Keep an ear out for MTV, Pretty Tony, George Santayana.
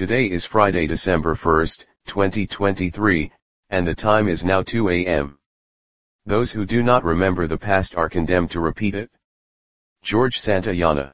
Today is Friday, December 1st, 2023, and the time is now 2 a.m. Those who do not remember the past are condemned to repeat it. George Santayana.